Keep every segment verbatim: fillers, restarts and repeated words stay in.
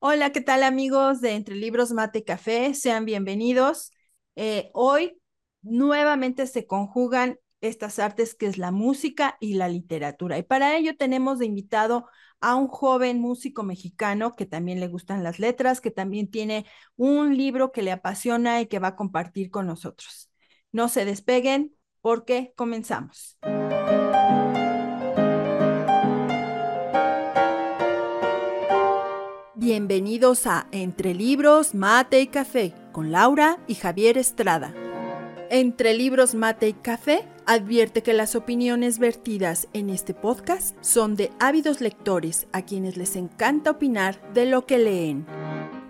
Hola, ¿qué tal amigos de Entre Libros, Mate y Café? Sean bienvenidos. Eh, hoy nuevamente se conjugan estas artes que es la música y la literatura. Y para ello tenemos de invitado a un joven músico mexicano que también le gustan las letras, que también tiene un libro que le apasiona y que va a compartir con nosotros. No se despeguen porque comenzamos. Bienvenidos a Entre Libros, Mate y Café, con Laura y Javier Estrada. Entre Libros, Mate y Café advierte que las opiniones vertidas en este podcast son de ávidos lectores a quienes les encanta opinar de lo que leen,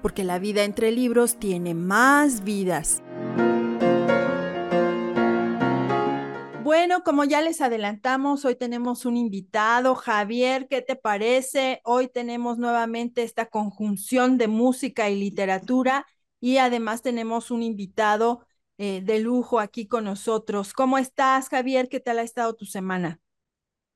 porque la vida entre libros tiene más vidas. Bueno, como ya les adelantamos, hoy tenemos un invitado. Javier, ¿qué te parece? Hoy tenemos nuevamente esta conjunción de música y literatura y además tenemos un invitado eh, de lujo aquí con nosotros. ¿Cómo estás, Javier? ¿Qué tal ha estado tu semana?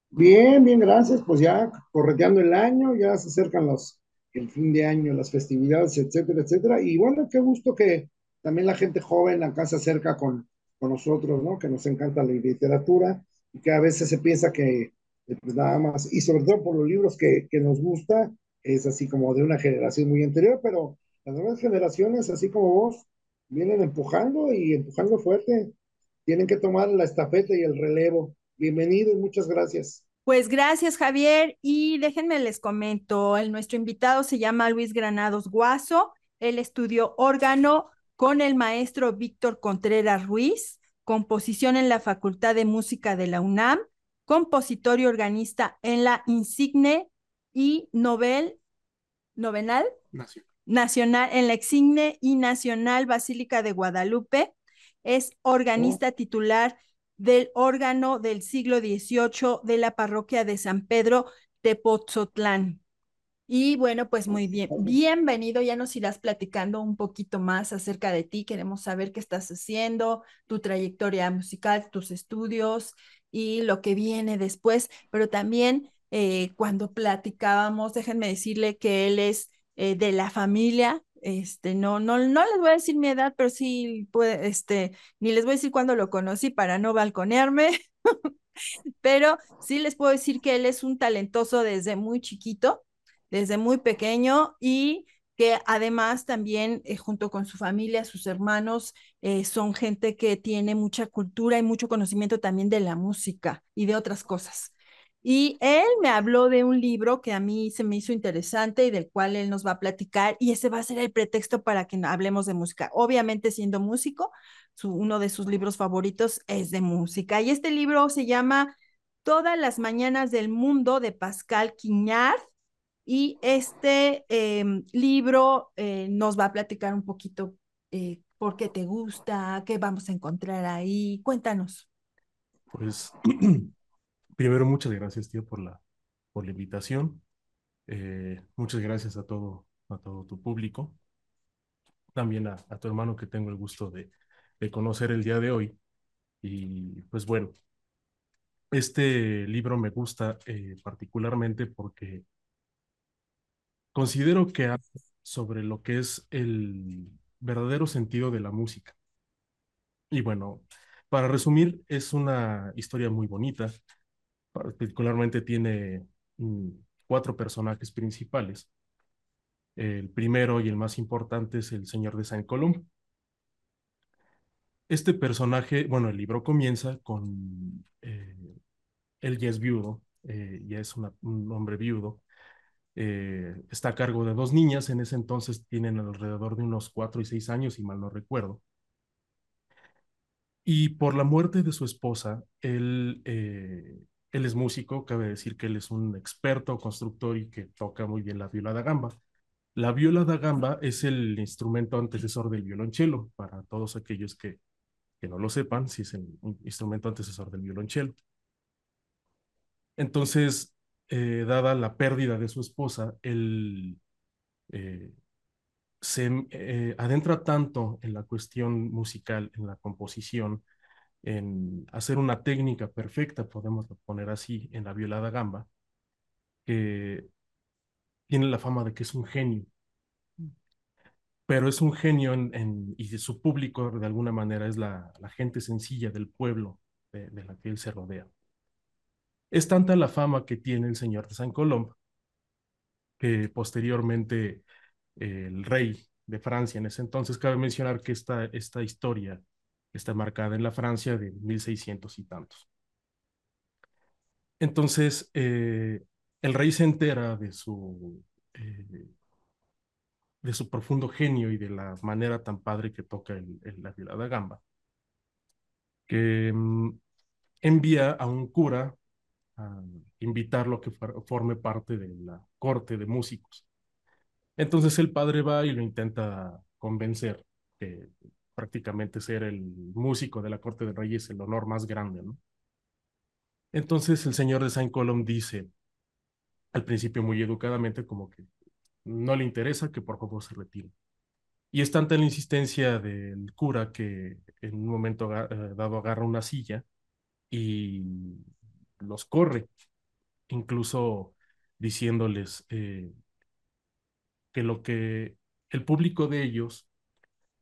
Bien, bien, gracias. Pues ya correteando el año, ya se acercan los, el fin de año, las festividades, etcétera, etcétera. Y bueno, qué gusto que también la gente joven acá se acerca con... con nosotros, ¿no? Que nos encanta la literatura y que a veces se piensa que pues nada más, y sobre todo por los libros que, que nos gusta, es así como de una generación muy anterior, pero las nuevas generaciones, así como vos, vienen empujando y empujando fuerte, tienen que tomar la estafeta y el relevo. Bienvenido y muchas gracias. Pues gracias, Javier, y déjenme les comento, el, nuestro invitado se llama Luis Granados Guaso, él estudió órgano con el maestro Víctor Contreras Ruiz, composición en la Facultad de Música de la UNAM, compositor y organista en la Insigne y Novel, Novenal Nacional. Nacional, en la Insigne y Nacional Basílica de Guadalupe, es organista oh. titular del órgano del siglo dieciocho de la parroquia de San Pedro de Potzotlán. Y bueno, pues muy bien, bienvenido, ya nos irás platicando un poquito más acerca de ti, queremos saber qué estás haciendo, tu trayectoria musical, tus estudios y lo que viene después, pero también eh, cuando platicábamos, déjenme decirle que él es eh, de la familia, este, no, no, no les voy a decir mi edad, pero sí, puede, este, ni les voy a decir cuándo lo conocí para no balconearme, pero sí les puedo decir que él es un talentoso desde muy chiquito, desde muy pequeño y que además también eh, junto con su familia, sus hermanos, eh, son gente que tiene mucha cultura y mucho conocimiento también de la música y de otras cosas. Y él me habló de un libro que a mí se me hizo interesante y del cual él nos va a platicar y ese va a ser el pretexto para que hablemos de música. Obviamente siendo músico, su, uno de sus libros favoritos es de música y este libro se llama Todas las Mañanas del Mundo de Pascal Quignard. Y este eh, libro eh, nos va a platicar un poquito eh, por qué te gusta, qué vamos a encontrar ahí. Cuéntanos. Pues, primero, muchas gracias, tío, por la, por la invitación. Eh, muchas gracias a todo, a todo tu público. También a, a tu hermano que tengo el gusto de, de conocer el día de hoy. Y pues bueno, este libro me gusta eh, particularmente porque considero que habla sobre lo que es el verdadero sentido de la música. Y bueno, para resumir, es una historia muy bonita. Particularmente tiene mm, cuatro personajes principales. El primero y el más importante es el señor de Saint-Colomb. Este personaje, bueno, el libro comienza con... Eh, él ya es viudo, eh, ya es una, un hombre viudo. Eh, está a cargo de dos niñas, en ese entonces tienen alrededor de unos cuatro y seis años, si mal no recuerdo. Y por la muerte de su esposa, él, eh, él es músico, cabe decir que él es un experto constructor y que toca muy bien la viola da gamba. La viola da gamba es el instrumento antecesor del violonchelo, para todos aquellos que, que no lo sepan, sí es el instrumento antecesor del violonchelo. Entonces, Eh, dada la pérdida de su esposa, él eh, se eh, adentra tanto en la cuestión musical, en la composición, en hacer una técnica perfecta, podemos poner así, en la viola da gamba, que tiene la fama de que es un genio, pero es un genio en, en, y su público de alguna manera es la, la gente sencilla del pueblo de, de la que él se rodea. Es tanta la fama que tiene el señor de Saint-Colomb que posteriormente eh, el rey de Francia en ese entonces, cabe mencionar que esta, esta historia está marcada en la Francia de mil seiscientos y tantos. Entonces eh, el rey se entera de su... Eh, de su profundo genio y de la manera tan padre que toca el, el, la viola da gamba, que mmm, envía a un cura a invitarlo a que for, forme parte de la corte de músicos. Entonces el padre va y lo intenta convencer, que prácticamente ser el músico de la corte del rey es el honor más grande, ¿no? Entonces el señor de Saint-Colomb dice, al principio muy educadamente, como que no le interesa, que por favor se retire. Y es tanta la insistencia del cura que en un momento dado agarra una silla y los corre, incluso diciéndoles eh, que lo que el público de ellos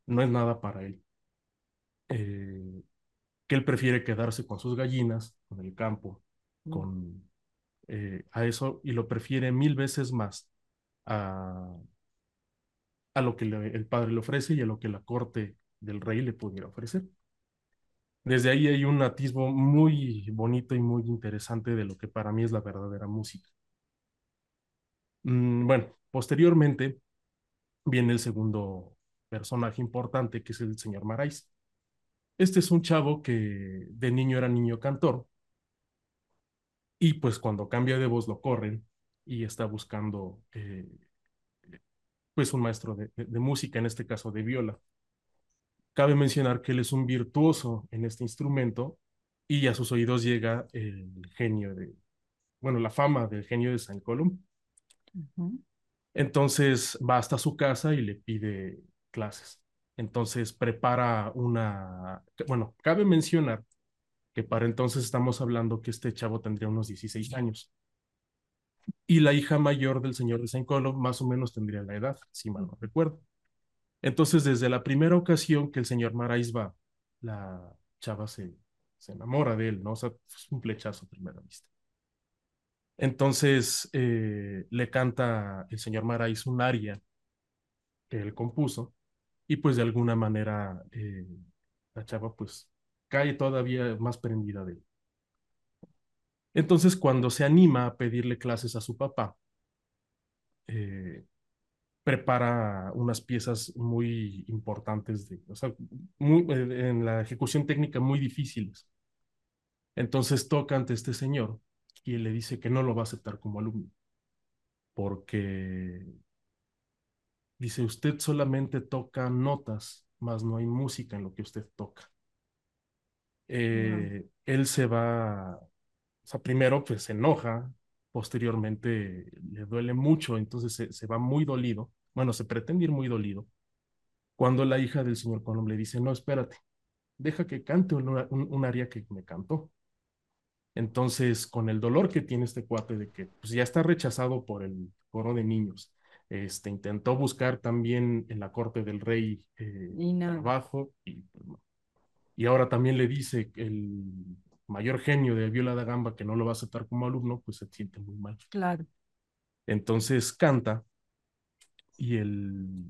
no es nada para él, eh, que él prefiere quedarse con sus gallinas, con el campo, mm. con eh, a eso, y lo prefiere mil veces más A, a lo que le, el padre le ofrece y a lo que la corte del rey le pudiera ofrecer. Desde ahí hay un atisbo muy bonito y muy interesante de lo que para mí es la verdadera música. Mm, bueno, posteriormente viene el segundo personaje importante, que es el señor Marais. Este es un chavo que de niño era niño cantor y pues cuando cambia de voz lo corren y está buscando eh, pues un maestro de, de, de música, en este caso de viola. Cabe mencionar que él es un virtuoso en este instrumento y a sus oídos llega el genio de, bueno, la fama del genio de Saint-Colomb. Uh-huh. Entonces va hasta su casa y le pide clases. Entonces prepara una, bueno, cabe mencionar que para entonces estamos hablando que este chavo tendría unos dieciséis años. Y la hija mayor del señor de Saint-Colomb más o menos tendría la edad, si mal no recuerdo. Entonces, desde la primera ocasión que el señor Marais va, la chava se, se enamora de él, ¿no? O sea, es un flechazo a primera vista. Entonces, eh, le canta el señor Marais un aria que él compuso y pues de alguna manera eh, la chava pues cae todavía más prendida de él. Entonces, cuando se anima a pedirle clases a su papá, eh, prepara unas piezas muy importantes, de, o sea, muy, en la ejecución técnica muy difíciles. Entonces toca ante este señor y le dice que no lo va a aceptar como alumno, porque dice, usted solamente toca notas, mas no hay música en lo que usted toca. Eh, uh-huh. Él se va... O sea, primero pues se enoja, posteriormente le duele mucho, entonces se, se va muy dolido, bueno, se pretende ir muy dolido, cuando la hija del señor Colomb le dice, no, espérate, deja que cante un, un, un aria que me cantó. Entonces, con el dolor que tiene este cuate de que pues, ya está rechazado por el coro de niños, este, intentó buscar también en la corte del rey eh, y no. trabajo, y, y ahora también le dice el... mayor genio de viola da gamba que no lo va a aceptar como alumno, pues se siente muy mal. Claro. Entonces canta y el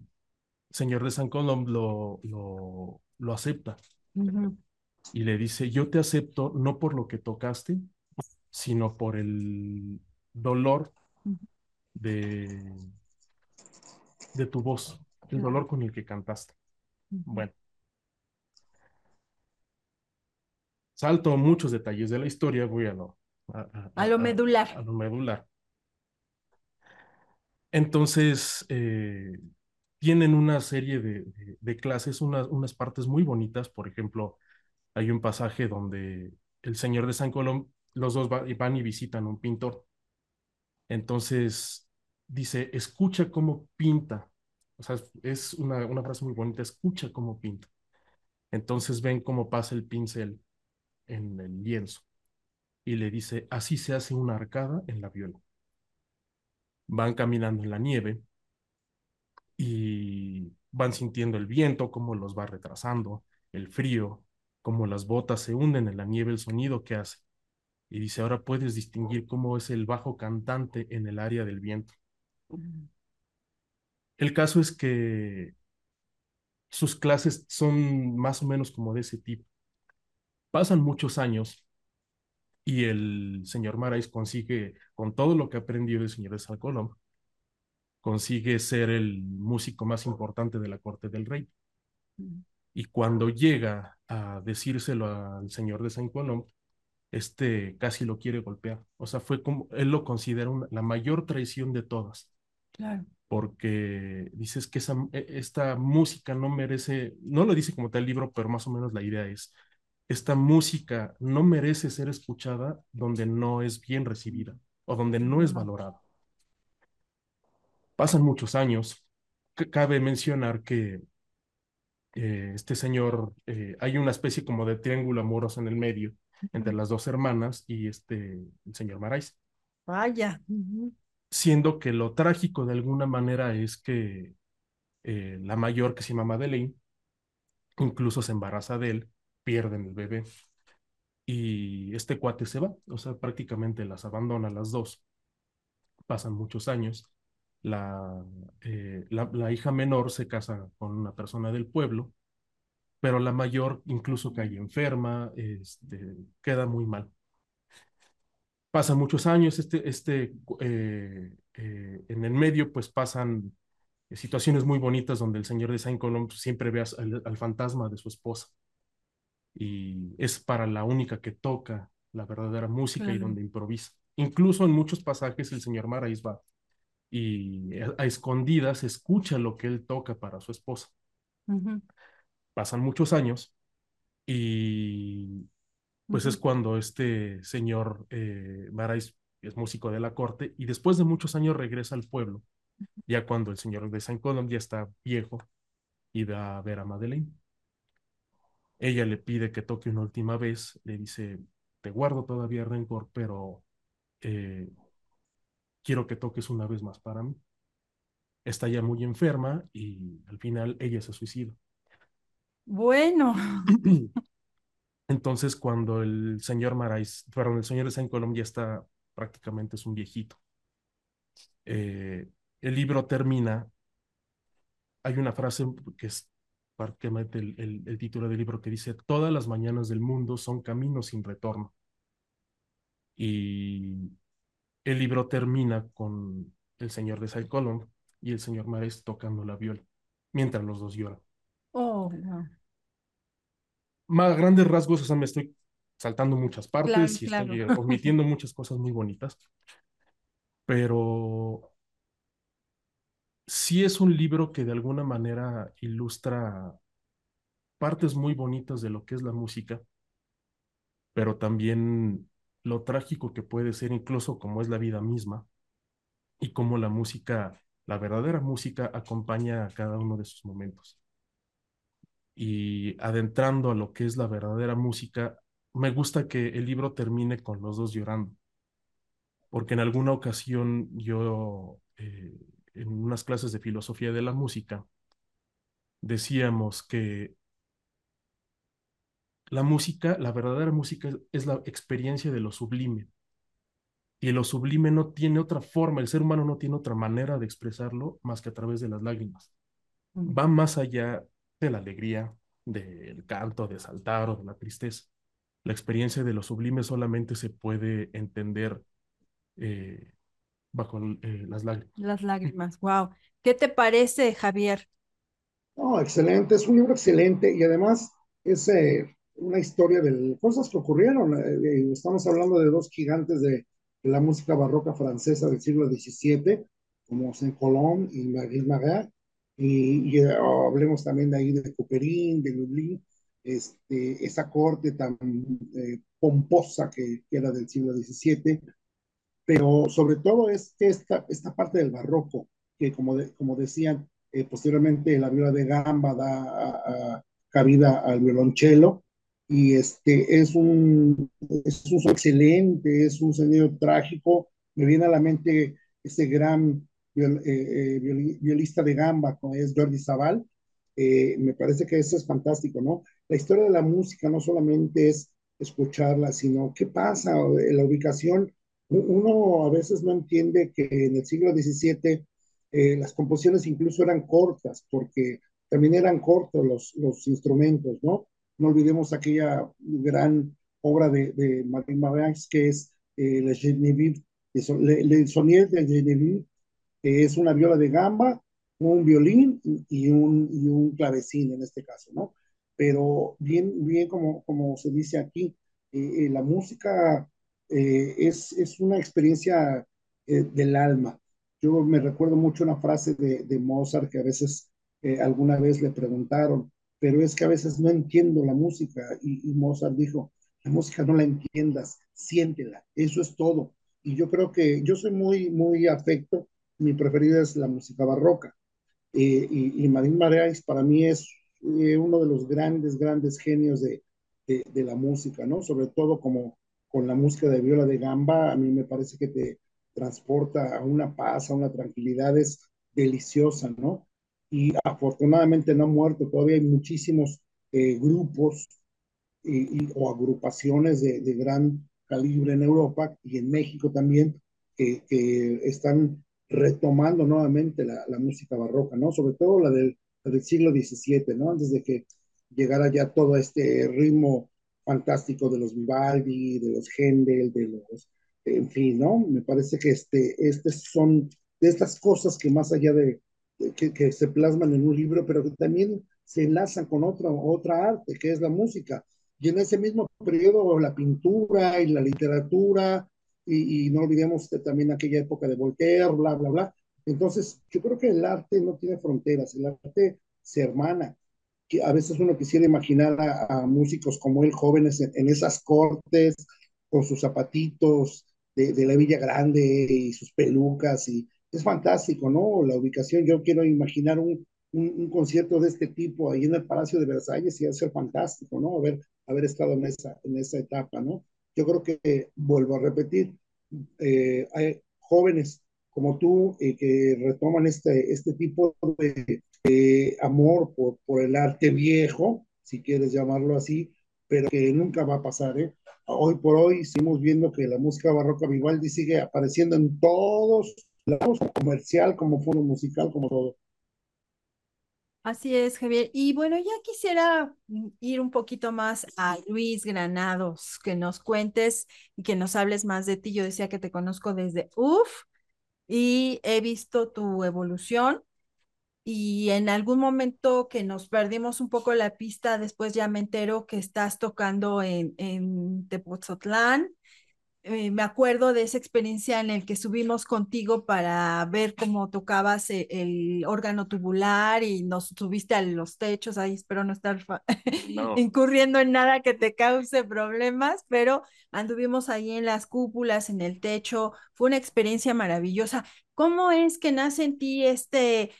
señor de Saint-Colomb lo, lo, lo acepta. Uh-huh. Y le dice, yo te acepto no por lo que tocaste, sino por el dolor de, de tu voz, el uh-huh. dolor con el que cantaste. Uh-huh. Bueno. Salto muchos detalles de la historia, voy a lo... A, a, a lo medular. A, a lo medular. Entonces, eh, tienen una serie de, de, de clases, unas, unas partes muy bonitas. Por ejemplo, hay un pasaje donde el señor de Saint-Colomb, los dos va, van y visitan un pintor. Entonces, dice, escucha cómo pinta. O sea, es una, una frase muy bonita, escucha cómo pinta. Entonces ven cómo pasa el pincel en el lienzo, y le dice, así se hace una arcada en la viola. Van caminando en la nieve, y van sintiendo el viento, cómo los va retrasando, el frío, cómo las botas se hunden en la nieve, el sonido que hace. Y dice, ahora puedes distinguir cómo es el bajo cantante en el área del viento. El caso es que sus clases son más o menos como de ese tipo. Pasan muchos años y el señor Marais consigue, con todo lo que aprendió del señor de Saint-Colomb, consigue ser el músico más importante de la corte del rey. Y cuando llega a decírselo al señor de Saint-Colomb, este casi lo quiere golpear. O sea, fue como, él lo considera una, la mayor traición de todas. Claro. Porque dices que esa, esta música no merece, no lo dice como tal el libro, pero más o menos la idea es, esta música no merece ser escuchada donde no es bien recibida o donde no es valorada. Pasan muchos años. Cabe mencionar que eh, este señor, eh, hay una especie como de triángulo amoroso en el medio, entre las dos hermanas y este, el señor Marais. Vaya. Uh-huh. Siendo que lo trágico de alguna manera es que eh, la mayor, que se llama Madeleine, incluso se embaraza de él, pierden el bebé y este cuate se va, o sea, prácticamente las abandona las dos. Pasan muchos años, la, eh, la, la hija menor se casa con una persona del pueblo, pero la mayor incluso cae enferma, este, queda muy mal. Pasan muchos años, este, este, eh, eh, en el medio pues pasan situaciones muy bonitas donde el señor de Saint-Colomb siempre ve al, al fantasma de su esposa y es para la única que toca la verdadera música. Ajá. Y donde improvisa. Incluso en muchos pasajes el señor Marais va y a, a escondidas escucha lo que él toca para su esposa. Ajá. Pasan muchos años y... pues es cuando este señor eh, Marais es músico de la corte y después de muchos años regresa al pueblo, ya cuando el señor de Saint-Colomb ya está viejo y va a ver a Madeleine. Ella le pide que toque una última vez, le dice, te guardo todavía rencor, pero eh, quiero que toques una vez más para mí. Está ya muy enferma y al final ella se suicida. Bueno... Entonces, cuando el señor Marais, perdón, el señor de Saint-Colomb ya está, prácticamente es un viejito. Eh, el libro termina, hay una frase que es prácticamente el, el, el título del libro que dice, todas las mañanas del mundo son caminos sin retorno. Y el libro termina con el señor de Saint-Colomb y el señor Marais tocando la viola, mientras los dos lloran. Oh, no. Más grandes rasgos, o sea, me estoy saltando muchas partes, claro, y claro, estoy omitiendo muchas cosas muy bonitas, pero sí es un libro que de alguna manera ilustra partes muy bonitas de lo que es la música, pero también lo trágico que puede ser incluso como es la vida misma y cómo la música, la verdadera música, acompaña a cada uno de sus momentos. Y adentrando a lo que es la verdadera música, me gusta que el libro termine con los dos llorando, porque en alguna ocasión yo, eh, en unas clases de filosofía de la música, decíamos que la música, la verdadera música es la experiencia de lo sublime, y lo sublime no tiene otra forma, el ser humano no tiene otra manera de expresarlo más que a través de las lágrimas. Va más allá de la alegría, del canto, de saltar o de la tristeza. La experiencia de lo sublime solamente se puede entender eh, bajo eh, las lágrimas. Las lágrimas, wow. ¿Qué te parece, Javier? Oh, excelente, es un libro excelente y además es eh, una historia de cosas que ocurrieron. Eh, estamos hablando de dos gigantes de, de la música barroca francesa del siglo diecisiete, como Saint-Colomb y Marin Marais. Y, y oh, hablemos también de ahí de Couperin, de Lublin, este, esa corte tan eh, pomposa que, que era del siglo diecisiete, pero sobre todo es esta, esta parte del barroco, que como, de, como decían, eh, posteriormente la viola de gamba da a, a, cabida al violonchelo, y este, es un es un sonido excelente, es un sonido trágico. Me viene a la mente ese gran... Viol, eh, eh, viol, violista de gamba, como es Jordi Savall, Eh, me parece que eso es fantástico, ¿no? La historia de la música no solamente es escucharla, sino qué pasa, la ubicación. Uno a veces no entiende que en el siglo diecisiete eh, las composiciones incluso eran cortas, porque también eran cortos los, los instrumentos, ¿no? No olvidemos aquella gran obra de, de Marin Marais, que es eh, la Genevieve, el sonier de Genevieve, que es una viola de gamba, un violín y un, y un clavecín en este caso, ¿no? Pero bien, bien como, como se dice aquí, eh, eh, la música eh, es, es una experiencia eh, del alma. Yo me recuerdo mucho una frase de, de Mozart que a veces, eh, alguna vez le preguntaron, pero es que a veces no entiendo la música, y, y Mozart dijo, la música no la entiendas, siéntela, eso es todo. Y yo creo que, yo soy muy, muy afecto, mi preferida es la música barroca, eh, y, y Marin Marais para mí es eh, uno de los grandes, grandes genios de, de, de la música, ¿no? Sobre todo como con la música de viola de gamba, a mí me parece que te transporta a una paz, a una tranquilidad, es deliciosa, ¿no? Y afortunadamente no ha muerto, todavía hay muchísimos eh, grupos y, y, o agrupaciones de, de gran calibre en Europa y en México también, que, que están retomando nuevamente la, la música barroca, ¿no? Sobre todo la del, la del siglo diecisiete, ¿no? Antes de que llegara ya todo este ritmo fantástico de los Vivaldi, de los Händel, de los, en fin, ¿no? Me parece que este, este son de estas cosas que más allá de Que, que se plasman en un libro, pero que también se enlazan con otra, otra arte, que es la música. Y en ese mismo periodo, la pintura y la literatura, y, y no olvidemos que también aquella época de Voltaire, bla, bla, bla. Entonces, yo creo que el arte no tiene fronteras, el arte se hermana. Que a veces uno quisiera imaginar a, a músicos como él, jóvenes, en, en esas cortes, con sus zapatitos de, de la Villa Grande y sus pelucas y... Es fantástico, ¿no? La ubicación. Yo quiero imaginar un, un, un concierto de este tipo ahí en el Palacio de Versalles y va a ser fantástico, ¿no? Haber, haber estado en esa, en esa etapa, ¿no? Yo creo que, eh, vuelvo a repetir, eh, hay jóvenes como tú eh, que retoman este, este tipo de eh, amor por, por el arte viejo, si quieres llamarlo así, pero que nunca va a pasar, ¿eh? Hoy por hoy seguimos viendo que la música barroca Vivaldi sigue apareciendo en todos comercial, como foro musical, como todo. Así es, Javier. Y bueno, ya quisiera ir un poquito más a Luis Granados, que nos cuentes y que nos hables más de ti. Yo decía que te conozco desde U F y he visto tu evolución, y en algún momento que nos perdimos un poco la pista, después ya me entero que estás tocando en, en Tepotzotlán. Eh, me acuerdo de esa experiencia en el que subimos contigo para ver cómo tocabas el, el órgano tubular y nos subiste a los techos, ahí espero no estar no. incurriendo en nada que te cause problemas, pero anduvimos ahí en las cúpulas, en el techo, fue una experiencia maravillosa. ¿Cómo es que nace en ti este...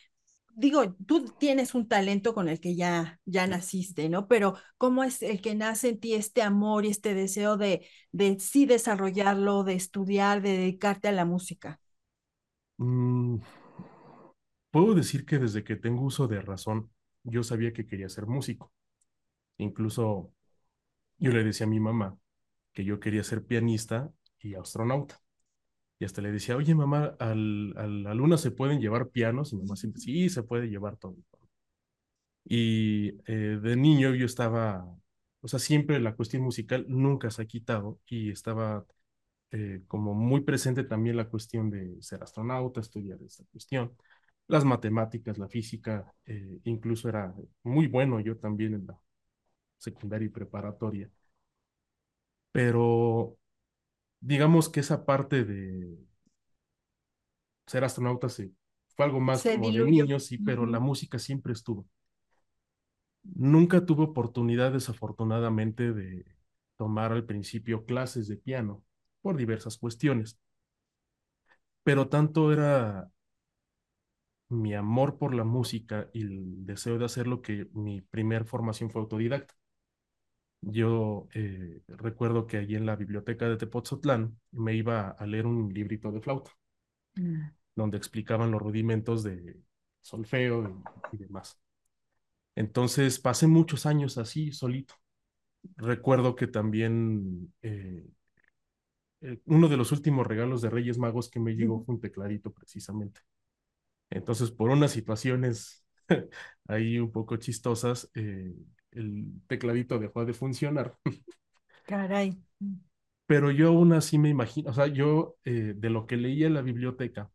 Digo, tú tienes un talento con el que ya, ya naciste, ¿no? Pero ¿cómo es el que nace en ti este amor y este deseo de, de sí desarrollarlo, de estudiar, de dedicarte a la música? Mm, puedo decir que desde que tengo uso de razón, yo sabía que quería ser músico. Incluso yo le decía a mi mamá que yo quería ser pianista y astronauta. Y hasta le decía, oye mamá, al, a la luna se pueden llevar pianos, y mamá siempre, sí, se puede llevar todo. Y eh, de niño yo estaba, o sea, siempre la cuestión musical nunca se ha quitado, y estaba eh, como muy presente también la cuestión de ser astronauta, estudiar esta cuestión, las matemáticas, la física, eh, incluso era muy bueno yo también en la secundaria y preparatoria. Pero... digamos que esa parte de ser astronauta se, fue algo más se como diluyó. De niños, sí, pero uh-huh. La música siempre estuvo. Nunca tuve oportunidad, desafortunadamente, de tomar al principio clases de piano por diversas cuestiones. Pero tanto era mi amor por la música y el deseo de hacerlo que mi primer formación fue autodidacta. Yo eh, recuerdo que allí en la biblioteca de Tepotzotlán me iba a leer un librito de flauta, mm. donde explicaban los rudimentos de solfeo y, y demás. Entonces pasé muchos años así, solito. Recuerdo que también eh, eh, uno de los últimos regalos de Reyes Magos que me llegó fue un tecladito precisamente. Entonces, por unas situaciones ahí un poco chistosas, eh, el tecladito dejó de funcionar. Caray. Pero yo aún así me imagino, o sea, yo eh, de lo que leía en la biblioteca,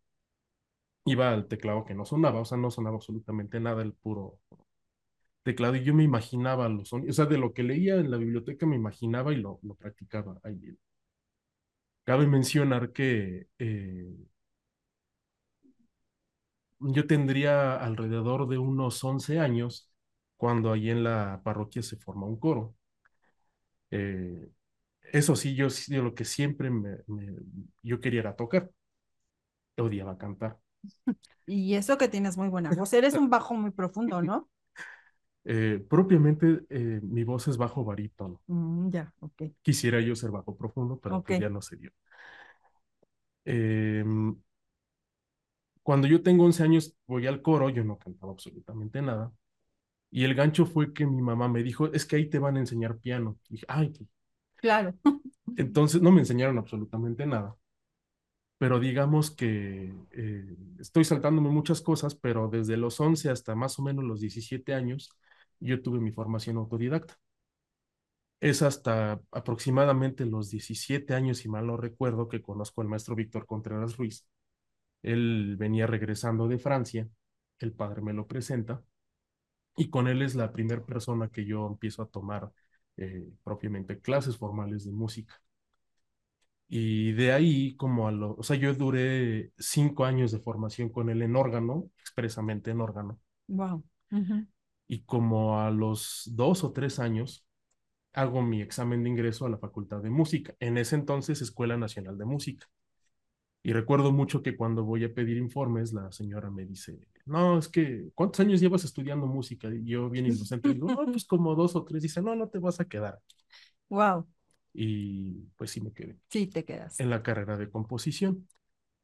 iba al teclado que no sonaba, o sea, no sonaba absolutamente nada el puro teclado, y yo me imaginaba los sonidos, o sea, de lo que leía en la biblioteca me imaginaba y lo, lo practicaba ahí. Cabe mencionar que eh, yo tendría alrededor de unos once años cuando ahí en la parroquia se forma un coro. Eh, eso sí, yo, yo lo que siempre me, me, yo quería era tocar, odiaba cantar. Y eso que tienes muy buena voz, eres un bajo muy profundo, ¿no? Eh, propiamente eh, mi voz es bajo barítono. Mm, ya, ok. Quisiera yo ser bajo profundo, pero okay, pues ya no se dio. Eh, cuando yo tengo once años voy al coro, yo no cantaba absolutamente nada. Y el gancho fue que mi mamá me dijo, es que ahí te van a enseñar piano. Y dije, ay, qué... Claro. Entonces no me enseñaron absolutamente nada. Pero digamos que eh, estoy saltándome muchas cosas, pero desde los once hasta más o menos los diecisiete años, yo tuve mi formación autodidacta. Es hasta aproximadamente los diecisiete años, si mal no recuerdo, que conozco al maestro Víctor Contreras Ruiz. Él venía regresando de Francia, el padre me lo presenta, y con él es la primera persona que yo empiezo a tomar eh, propiamente clases formales de música. Y de ahí, como a lo, o sea, yo duré cinco años de formación con él en órgano, expresamente en órgano. Wow. Uh-huh. Y como a los dos o tres años, hago mi examen de ingreso a la Facultad de Música. En ese entonces, Escuela Nacional de Música. Y recuerdo mucho que cuando voy a pedir informes, la señora me dice, no, es que, ¿cuántos años llevas estudiando música? Y yo, bien inocente, digo, oh, pues como dos o tres. Dice, no, no te vas a quedar. Wow. Y pues sí me quedé. Sí, te quedas. En la carrera de composición.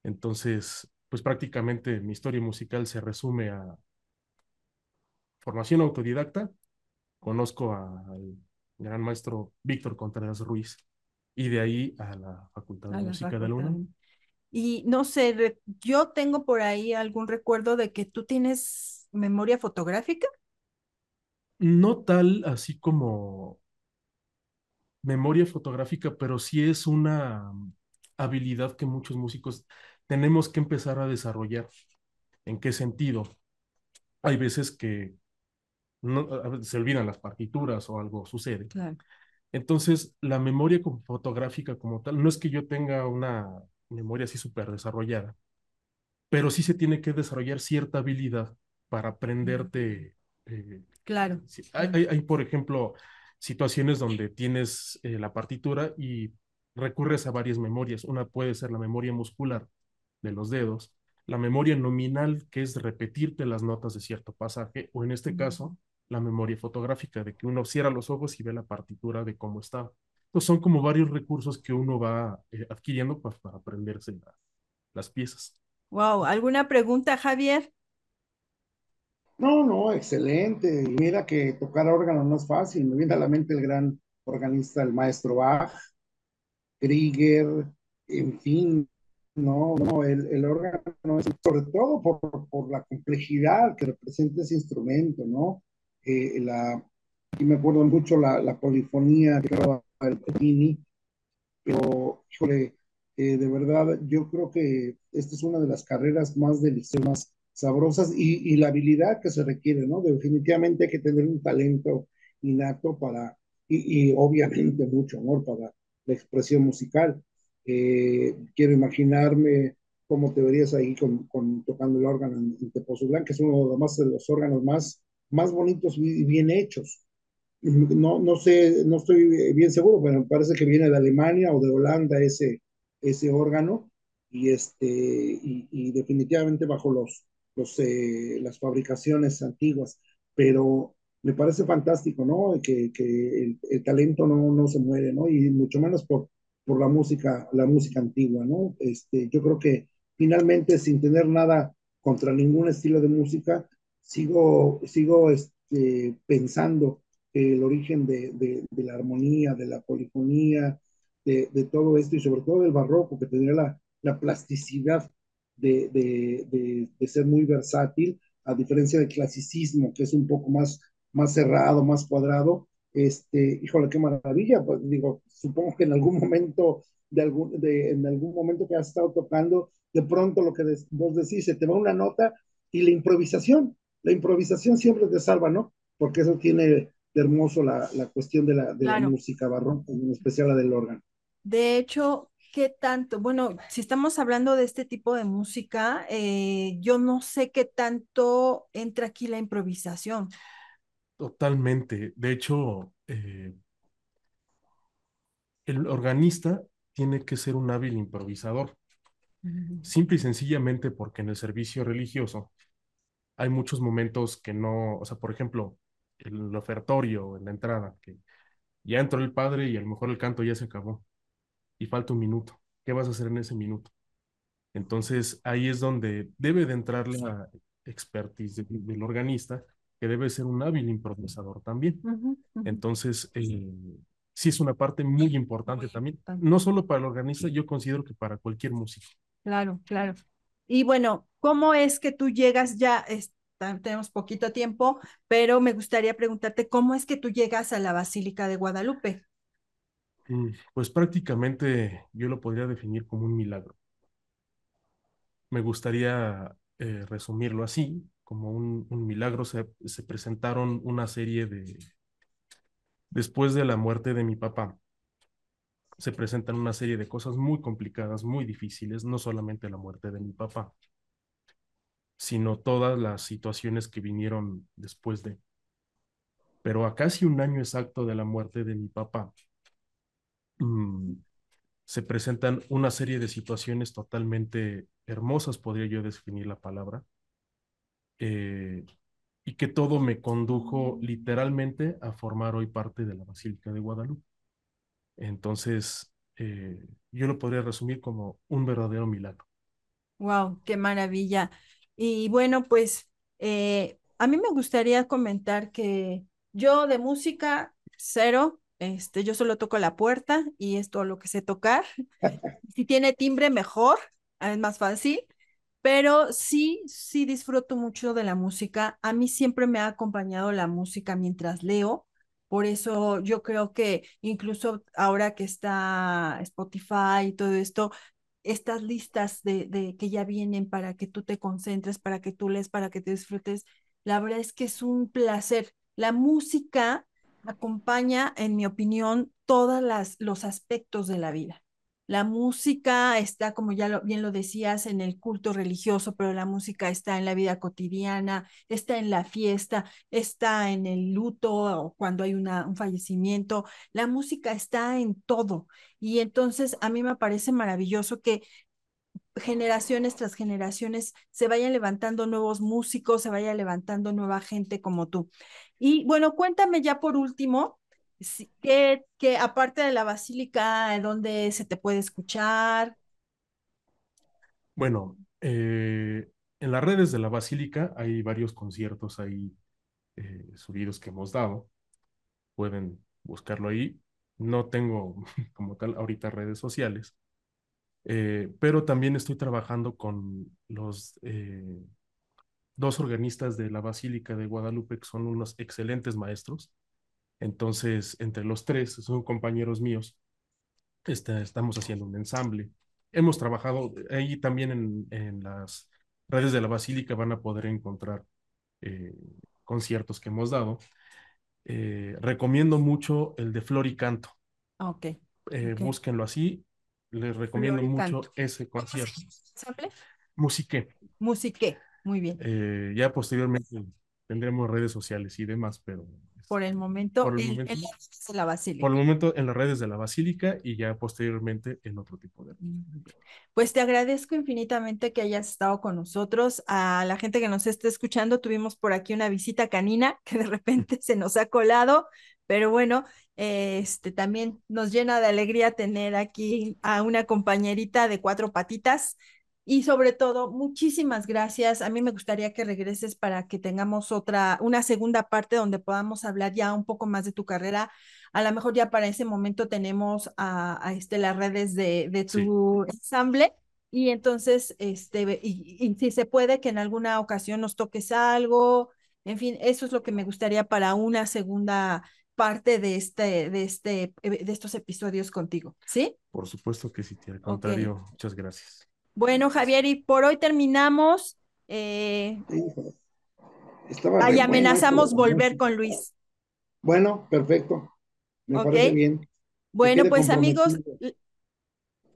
Entonces, pues prácticamente mi historia musical se resume a formación autodidacta. Conozco al gran maestro Víctor Contreras Ruiz y de ahí a la Facultad de Música de la UNAM. Y no sé, yo tengo por ahí algún recuerdo de que tú tienes memoria fotográfica. No tal así como... memoria fotográfica, pero sí es una habilidad que muchos músicos tenemos que empezar a desarrollar. ¿En qué sentido? Hay veces que no, se olvidan las partituras o algo sucede. Claro. Entonces, la memoria fotográfica como tal, no es que yo tenga una memoria así súper desarrollada, pero sí se tiene que desarrollar cierta habilidad para aprenderte. Eh, claro. Hay, hay, hay, por ejemplo... situaciones donde tienes eh, la partitura y recurres a varias memorias. Una puede ser la memoria muscular de los dedos, la memoria nominal, que es repetirte las notas de cierto pasaje, o en este caso, la memoria fotográfica, de que uno cierra los ojos y ve la partitura de cómo está. Entonces son como varios recursos que uno va eh, adquiriendo para, para aprenderse la, las piezas. Wow, ¿alguna pregunta, Javier? No, no, excelente. Mira que tocar órgano no es fácil. Me viene a la mente el gran organista, el maestro Bach, Krieger, en fin, no, no, el, el órgano es, sobre todo por, por la complejidad que representa ese instrumento, ¿no? Eh, la, y me acuerdo mucho la, la polifonía que grababa el Petini, pero, híjole, eh, de verdad, yo creo que esta es una de las carreras más deliciosas, sabrosas y, y la habilidad que se requiere, ¿no? Definitivamente hay que tener un talento innato para, y, y obviamente mucho amor para la expresión musical. Eh, quiero imaginarme cómo te verías ahí con, con, tocando el órgano en, en Tepotzotlán, que es uno de los, más, de los órganos más, más bonitos y bien hechos. No, no sé, no estoy bien seguro, pero me parece que viene de Alemania o de Holanda ese, ese órgano y, este, y, y definitivamente bajo los Los, eh, las fabricaciones antiguas, pero me parece fantástico, ¿no? Que, que el, el talento no, no se muere, ¿no? Y mucho menos por, por la música, la música antigua, ¿no? Este, yo creo que finalmente, sin tener nada contra ningún estilo de música, sigo, sigo, es, eh, pensando eh, el origen de, de, de la armonía, de la polifonía, de, de todo esto, y sobre todo del barroco, que tendría la, la plasticidad de, de, de, de ser muy versátil, a diferencia del clasicismo, que es un poco más, más cerrado, más cuadrado. Este, híjole, qué maravilla. Pues digo, supongo que en algún momento de algún, de, en algún momento que has estado tocando, de pronto lo que des, vos decís, se te va una nota, y la improvisación, la improvisación siempre te salva, ¿no? Porque eso tiene de hermoso la, la cuestión de, la, de claro. la música barroca, en especial la del órgano. De hecho, ¿qué tanto? Bueno, si estamos hablando de este tipo de música, eh, yo no sé qué tanto entra aquí la improvisación. Totalmente. De hecho, eh, el organista tiene que ser un hábil improvisador. Uh-huh. Simple y sencillamente porque en el servicio religioso hay muchos momentos que no, o sea, por ejemplo, el ofertorio, en la entrada, que ya entró el padre y a lo mejor el canto ya se acabó y falta un minuto. ¿Qué vas a hacer en ese minuto? Entonces, ahí es donde debe de entrar la expertise de, del organista, que debe ser un hábil improvisador también. Uh-huh, uh-huh. Entonces, eh, sí es una parte muy importante también, no solo para el organista, yo considero que para cualquier músico. Claro, claro. Y bueno, ¿cómo es que tú llegas ya, es, tenemos poquito tiempo, pero me gustaría preguntarte, ¿cómo es que tú llegas a la Basílica de Guadalupe? Pues prácticamente yo lo podría definir como un milagro. Me gustaría eh, resumirlo así, como un, un milagro. Se, se presentaron una serie de... Después de la muerte de mi papá, se presentan una serie de cosas muy complicadas, muy difíciles, no solamente la muerte de mi papá, sino todas las situaciones que vinieron después de. Pero a casi un año exacto de la muerte de mi papá, mmm, se presentan una serie de situaciones totalmente hermosas, podría yo definir la palabra, Eh, y que todo me condujo literalmente a formar hoy parte de la Basílica de Guadalupe. Entonces, eh, yo lo podría resumir como un verdadero milagro. ¡Wow! ¡Qué maravilla! Y bueno, pues, eh, a mí me gustaría comentar que yo de música, cero, este, yo solo toco la puerta y es todo lo que sé tocar. Si tiene timbre, mejor, es más fácil. Pero sí, sí disfruto mucho de la música. A mí siempre me ha acompañado la música mientras leo. Por eso yo creo que incluso ahora que está Spotify y todo esto, estas listas de, de que ya vienen para que tú te concentres, para que tú lees, para que te disfrutes, la verdad es que es un placer. La música acompaña, en mi opinión, todas las, los aspectos de la vida. La música está, como ya lo, bien lo decías, en el culto religioso, pero la música está en la vida cotidiana, está en la fiesta, está en el luto o cuando hay una, un fallecimiento. La música está en todo. Y entonces a mí me parece maravilloso que generaciones tras generaciones se vayan levantando nuevos músicos, se vaya levantando nueva gente como tú. Y bueno, cuéntame ya por último, Sí, que, que aparte de la basílica, ¿dónde se te puede escuchar? Bueno, eh, en las redes de la basílica hay varios conciertos ahí eh, subidos que hemos dado. Pueden buscarlo ahí. No tengo como tal ahorita redes sociales, eh, pero también estoy trabajando con los eh, dos organistas de la Basílica de Guadalupe, que son unos excelentes maestros. Entonces, entre los tres, son compañeros míos, está, estamos haciendo un ensamble. Hemos trabajado ahí también en, en las redes de la Basílica, van a poder encontrar eh, conciertos que hemos dado. Eh, recomiendo mucho el de Flor y Canto. Ok. Eh, okay. Búsquenlo así. Les recomiendo mucho canto. Ese concierto. ¿Ensamble? Musiqué. Musiqué, muy bien. Eh, ya posteriormente tendremos redes sociales y demás, pero... Por el momento, por el en, momento en las redes de la Basílica. Por el momento en las redes de la Basílica y ya posteriormente en otro tipo de... Pues te agradezco infinitamente que hayas estado con nosotros. A la gente que nos esté escuchando, tuvimos por aquí una visita canina que de repente se nos ha colado, pero bueno, este también nos llena de alegría tener aquí a una compañerita de cuatro patitas Y sobre todo, muchísimas gracias. A mí me gustaría que regreses para que tengamos otra, una segunda parte donde podamos hablar ya un poco más de tu carrera. A lo mejor ya para ese momento tenemos a, a este, las redes de, de tu sí. ensamble. Y entonces, este, y, y si se puede, que en alguna ocasión nos toques algo. En fin, eso es lo que me gustaría para una segunda parte de este, de este, de estos episodios contigo. ¿Sí? Por supuesto que sí, tía. Al contrario, okay. Muchas gracias. Bueno, Javier, y por hoy terminamos. Eh, ahí amenazamos bueno, volver con Luis. Bueno, perfecto. Me okay. parece bien. Bueno, pues amigos,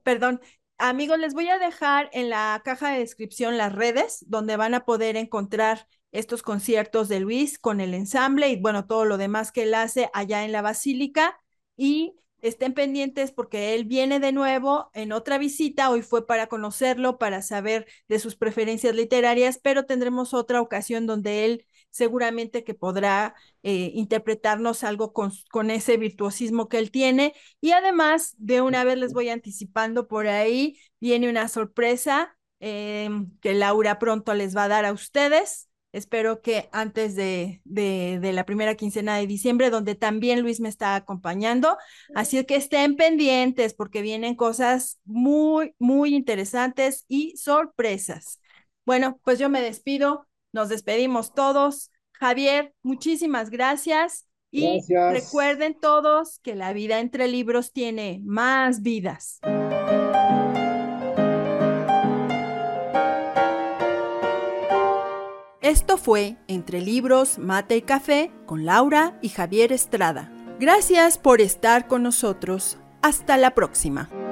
perdón, amigos, les voy a dejar en la caja de descripción las redes donde van a poder encontrar estos conciertos de Luis con el ensamble y bueno, todo lo demás que él hace allá en la Basílica. Y estén pendientes porque él viene de nuevo en otra visita. Hoy fue para conocerlo, para saber de sus preferencias literarias, pero tendremos otra ocasión donde él seguramente que podrá eh, interpretarnos algo con, con ese virtuosismo que él tiene. Y además, de una vez les voy anticipando por ahí, viene una sorpresa eh, que Laura pronto les va a dar a ustedes. Espero que antes de, de, de la primera quincena de diciembre, donde también Luis me está acompañando. Así que estén pendientes porque vienen cosas muy, muy interesantes y sorpresas. Bueno, pues yo me despido. Nos despedimos todos. Javier, muchísimas gracias. Y gracias. Recuerden todos que la vida entre libros tiene más vidas. Esto fue Entre Libros, Mate y Café con Laura y Javier Estrada. Gracias por estar con nosotros. Hasta la próxima.